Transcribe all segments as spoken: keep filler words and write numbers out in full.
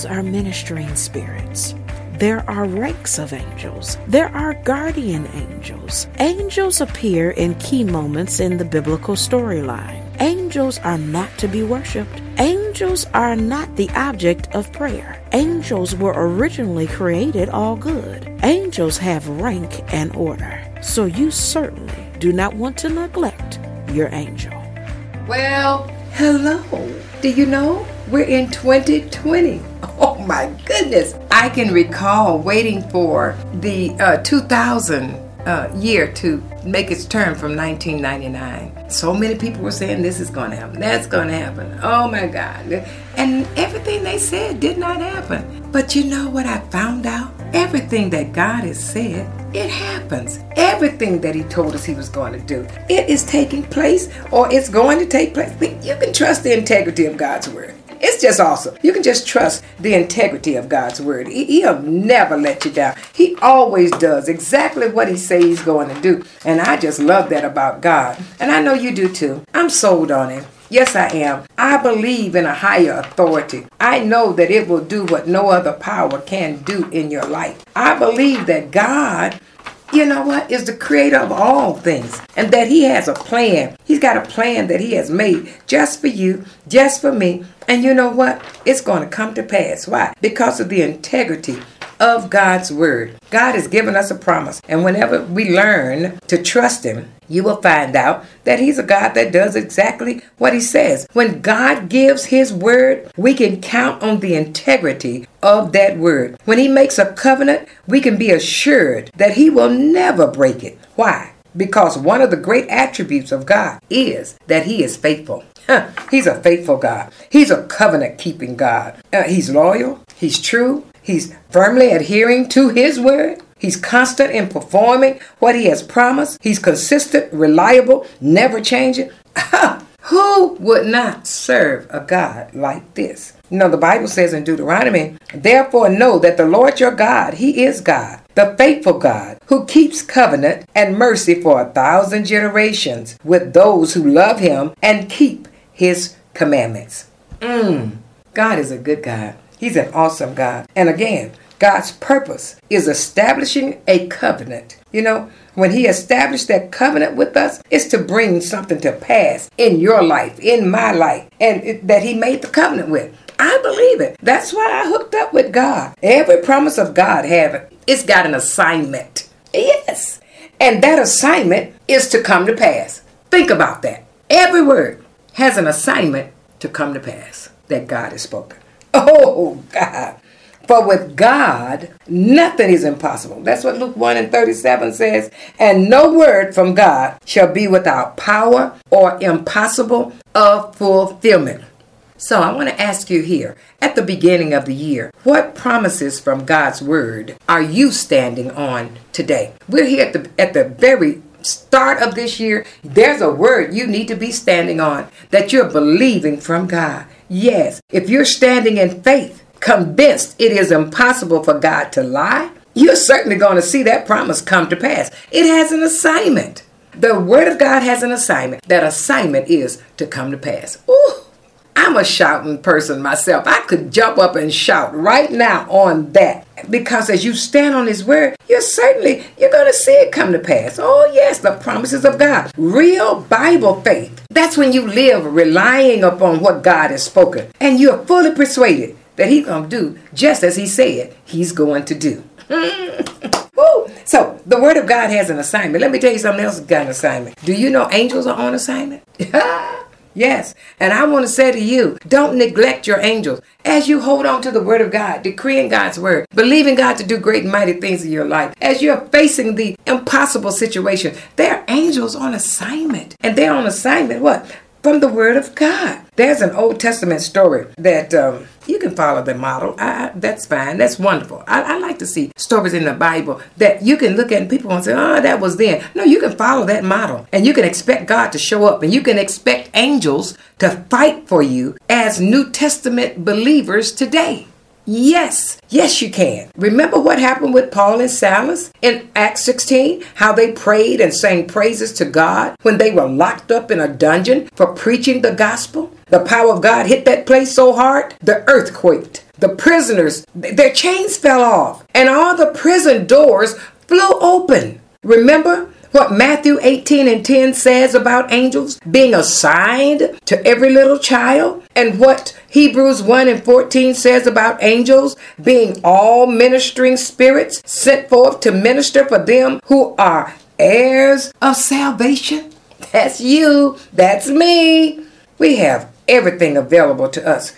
angels are ministering spirits. There are ranks of angels. There are guardian angels. Angels appear in key moments in the biblical storyline. Angels are not to be worshipped. Angels are not the object of prayer. Angels were originally created all good. Angels have rank and order. So you certainly do not want to neglect your angel. Well, hello. Do you know? We're in twenty twenty. Oh my goodness. I can recall waiting for the uh, two thousand uh, year to make its turn from nineteen ninety-nine. So many people were saying this is going to happen. That's going to happen. Oh my God. And everything they said did not happen. But you know what I found out? Everything that God has said, it happens. Everything that he told us he was going to do, it is taking place or it's going to take place. You can trust the integrity of God's word. It's just awesome. You can just trust the integrity of God's word. He'll never let you down. He always does exactly what he says he's going to do. And I just love that about God. And I know you do too. I'm sold on him. Yes, I am. I believe in a higher authority. I know that it will do what no other power can do in your life. I believe that God, you know what, is the creator of all things and that he has a plan. He's got a plan that he has made just for you, just for me. And you know what? It's going to come to pass. Why? Because of the integrity of God's word. God has given us a promise. And whenever we learn to trust him, you will find out that he's a God that does exactly what he says. When God gives his word, we can count on the integrity of that word. When he makes a covenant, we can be assured that he will never break it. Why? Because one of the great attributes of God is that he is faithful. Huh. He's a faithful God. He's a covenant-keeping God. Uh, he's loyal. He's true. He's firmly adhering to his word. He's constant in performing what he has promised. He's consistent, reliable, never changing. Who would not serve a God like this? You know, the Bible says in Deuteronomy, therefore know that the Lord your God, he is God, the faithful God, who keeps covenant and mercy for a thousand generations with those who love him and keep his commandments. Mm. God is a good God. He's an awesome God. And again, God's purpose is establishing a covenant. You know, when he established that covenant with us, it's to bring something to pass in your life, in my life, and it, that he made the covenant with. I believe it. That's why I hooked up with God. Every promise of God, have, it's got an assignment. Yes. And that assignment is to come to pass. Think about that. Every word has an assignment to come to pass that God has spoken. Oh, God. For with God, nothing is impossible. That's what Luke one and thirty-seven says. And no word from God shall be without power or impossible of fulfillment. So I want to ask you here, at the beginning of the year, what promises from God's word are you standing on today? We're here at the, at the very start of this year. There's a word you need to be standing on that you're believing from God. Yes, if you're standing in faith, convinced it is impossible for God to lie, you're certainly going to see that promise come to pass. It has an assignment. The Word of God has an assignment. That assignment is to come to pass. Ooh, I'm a shouting person myself. I could jump up and shout right now on that. Because as you stand on his word, you're certainly, you're going to see it come to pass. Oh, yes, the promises of God. Real Bible faith. That's when you live relying upon what God has spoken. And you're fully persuaded that he's going to do just as he said he's going to do. So the word of God has an assignment. Let me tell you something else has got an assignment. Do you know angels are on assignment? Yes. And I want to say to you, don't neglect your angels. As you hold on to the word of God, decreeing God's word, believing God to do great and mighty things in your life, as you're facing the impossible situation, there are angels on assignment. And they're on assignment, what? From the word of God. There's an Old Testament story that um, you can follow the model. I, that's fine. That's wonderful. I, I like to see stories in the Bible that you can look at and people won't say, oh, that was then. No, you can follow that model and you can expect God to show up and you can expect angels to fight for you as New Testament believers today. Yes, yes, you can. Remember what happened with Paul and Silas in Acts sixteen, how they prayed and sang praises to God when they were locked up in a dungeon for preaching the gospel? The power of God hit that place so hard, the earth quaked. the prisoners, their chains fell off, and all the prison doors flew open. Remember what Matthew eighteen and ten says about angels being assigned to every little child, and what Hebrews one and fourteen says about angels being all ministering spirits sent forth to minister for them who are heirs of salvation? That's you. That's me. We have everything available to us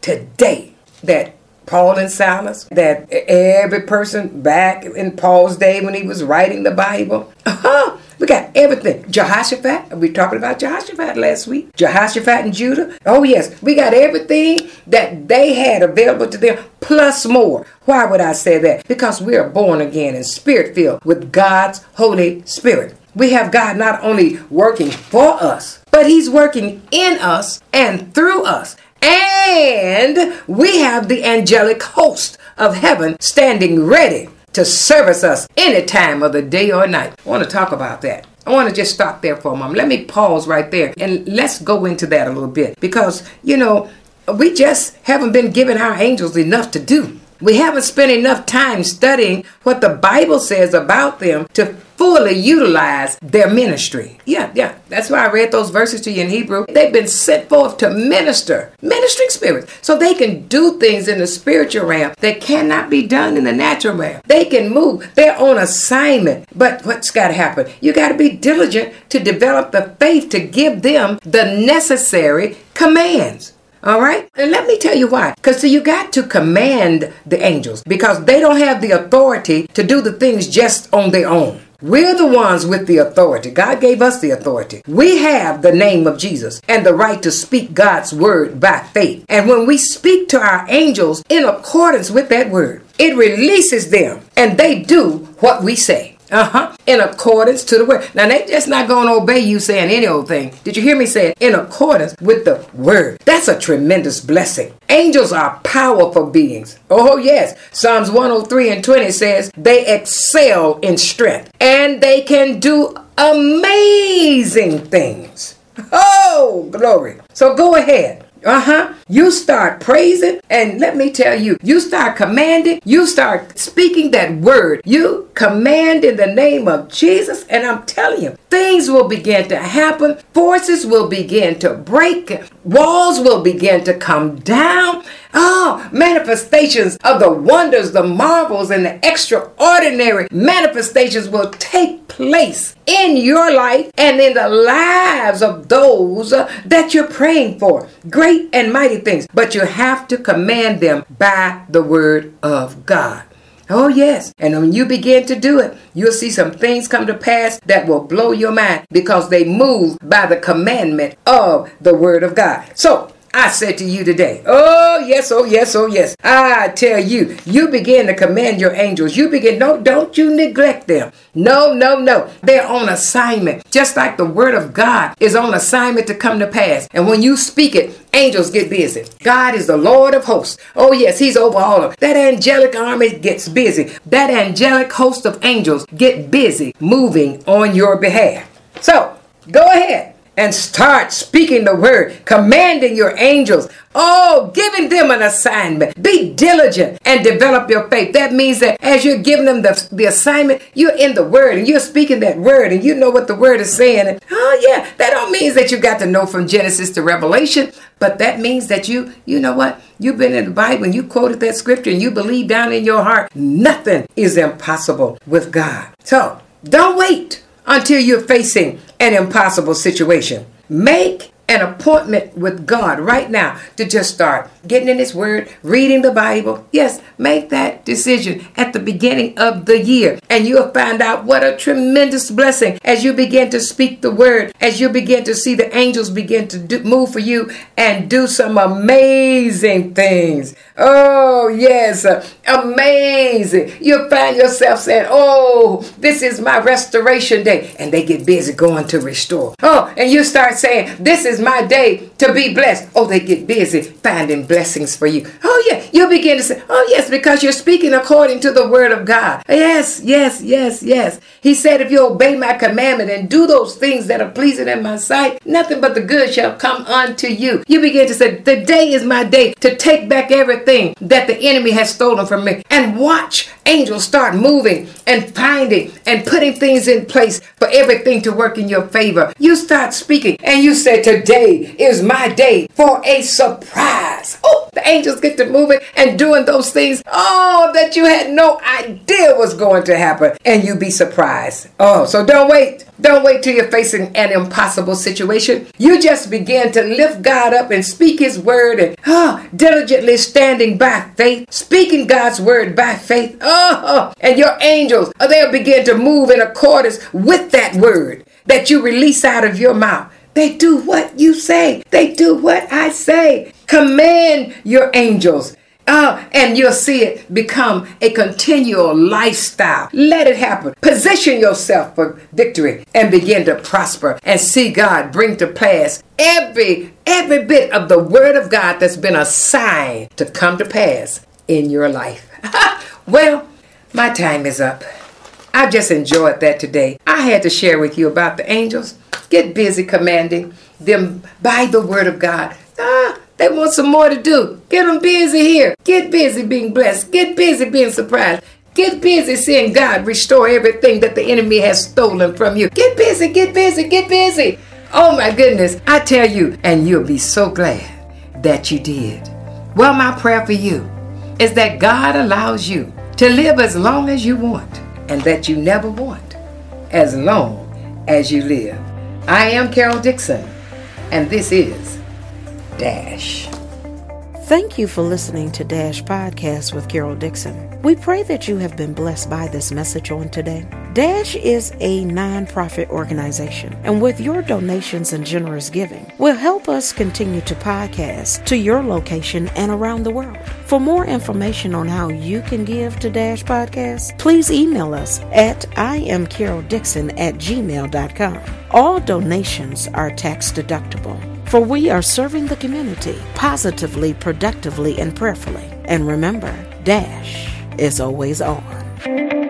today that Paul and Silas, that every person back in Paul's day when he was writing the Bible. Uh-huh. We got everything. Jehoshaphat, we talking about Jehoshaphat last week. Jehoshaphat and Judah. Oh yes, we got everything that they had available to them, plus more. Why would I say that? Because we are born again and spirit-filled with God's Holy Spirit. We have God not only working for us, but He's working in us and through us. And we have the angelic host of heaven standing ready to service us any time of the day or night. I want to talk about that. I want to just stop there for a moment. Let me pause right there and let's go into that a little bit, because, you know, we just haven't been giving our angels enough to do. We haven't spent enough time studying what the Bible says about them to fully utilize their ministry. Yeah, yeah. That's why I read those verses to you in Hebrew. They've been sent forth to minister, ministering spirits, so they can do things in the spiritual realm that cannot be done in the natural realm. They can move. They're on assignment. But what's got to happen? You got to be diligent to develop the faith to give them the necessary commands. All right? And let me tell you why. Because so you got to command the angels, because they don't have the authority to do the things just on their own. We're the ones with the authority. God gave us the authority. We have the name of Jesus and the right to speak God's word by faith. And when we speak to our angels in accordance with that word, it releases them and they do what we say. Uh-huh. In accordance to the word. Now, they just not going to obey you saying any old thing. Did you hear me say it? In accordance with the word. That's a tremendous blessing. Angels are powerful beings. Oh, yes. Psalms one oh three and twenty says they excel in strength and they can do amazing things. Oh, glory. So go ahead. Uh-huh. You start praising, and let me tell you, you start commanding, you start speaking that word. You command in the name of Jesus, and I'm telling you, things will begin to happen. Forces will begin to break. Walls will begin to come down. Oh, manifestations of the wonders, the marvels, and the extraordinary manifestations will take place in your life and in the lives of those that you're praying for. Great and mighty things. But you have to command them by the word of God. Oh, yes. And when you begin to do it, you'll see some things come to pass that will blow your mind, because they move by the commandment of the word of God. So, I said to you today, oh, yes, oh, yes, oh, yes. I tell you, you begin to command your angels. You begin, no, don't you neglect them. No, no, no. They're on assignment. Just like the word of God is on assignment to come to pass. And when you speak it, angels get busy. God is the Lord of hosts. Oh, yes, He's over all of them. That angelic army gets busy. That angelic host of angels get busy moving on your behalf. So, go ahead and start speaking the word, commanding your angels. Oh, giving them an assignment. Be diligent and develop your faith. That means that as you're giving them the, the assignment, you're in the word and you're speaking that word and you know what the word is saying. And, oh, yeah, that don't mean that you got to know from Genesis to Revelation, but that means that you, you know what? You've been in the Bible and you quoted that scripture and you believe down in your heart, nothing is impossible with God. So don't wait until you're facing an impossible situation. Make an appointment with God right now to just start getting in His word, reading the Bible. Yes, make that decision at the beginning of the year, and you'll find out what a tremendous blessing as you begin to speak the word, as you begin to see the angels begin to do, move for you and do some amazing things. Oh, yes, amazing. You'll find yourself saying, oh, this is my restoration day. And they get busy going to restore. Oh, and you start saying, this is is my day to be blessed. Oh, they get busy finding blessings for you. Oh, yeah. You'll begin to say, oh, yes, because you're speaking according to the word of God. Yes, yes, yes, yes. He said, if you obey my commandment and do those things that are pleasing in my sight, nothing but the good shall come unto you. You begin to say, the day is my day to take back everything that the enemy has stolen from me. And watch angels start moving and finding and putting things in place for everything to work in your favor. You start speaking and you say, today is my day for a surprise. Oh, the angels get to moving and doing those things. Oh, that you had no idea was going to happen. And you be surprised. Oh, so don't wait. Don't wait till you're facing an impossible situation. You just begin to lift God up and speak his word and oh, diligently standing by faith, speaking God's word by faith. Oh, and your angels, they'll begin to move in accordance with that word that you release out of your mouth. They do what you say. They do what I say. Command your angels. Oh, and you'll see it become a continual lifestyle. Let it happen. Position yourself for victory and begin to prosper and see God bring to pass every, every bit of the word of God that's been assigned to come to pass in your life. Well, my time is up. I just enjoyed that today. I had to share with you about the angels. Get busy commanding them by the word of God. Ah. They want some more to do. Get them busy here. Get busy being blessed. Get busy being surprised. Get busy seeing God restore everything that the enemy has stolen from you. Get busy, get busy, get busy. Oh my goodness, I tell you, and you'll be so glad that you did. Well, my prayer for you is that God allows you to live as long as you want and that you never want as long as you live. I am Carol Dixon, and this is Dash. Thank you for listening to Dash Podcast with Carol Dixon. We pray that you have been blessed by this message on today. Dash is a nonprofit organization, and with your donations and generous giving, will help us continue to podcast to your location and around the world. For more information on how you can give to Dash Podcast, please email us at I am Carol Dixon at gmail dot com. All donations are tax deductible. For we are serving the community positively, productively, and prayerfully. And remember, Dash is always on.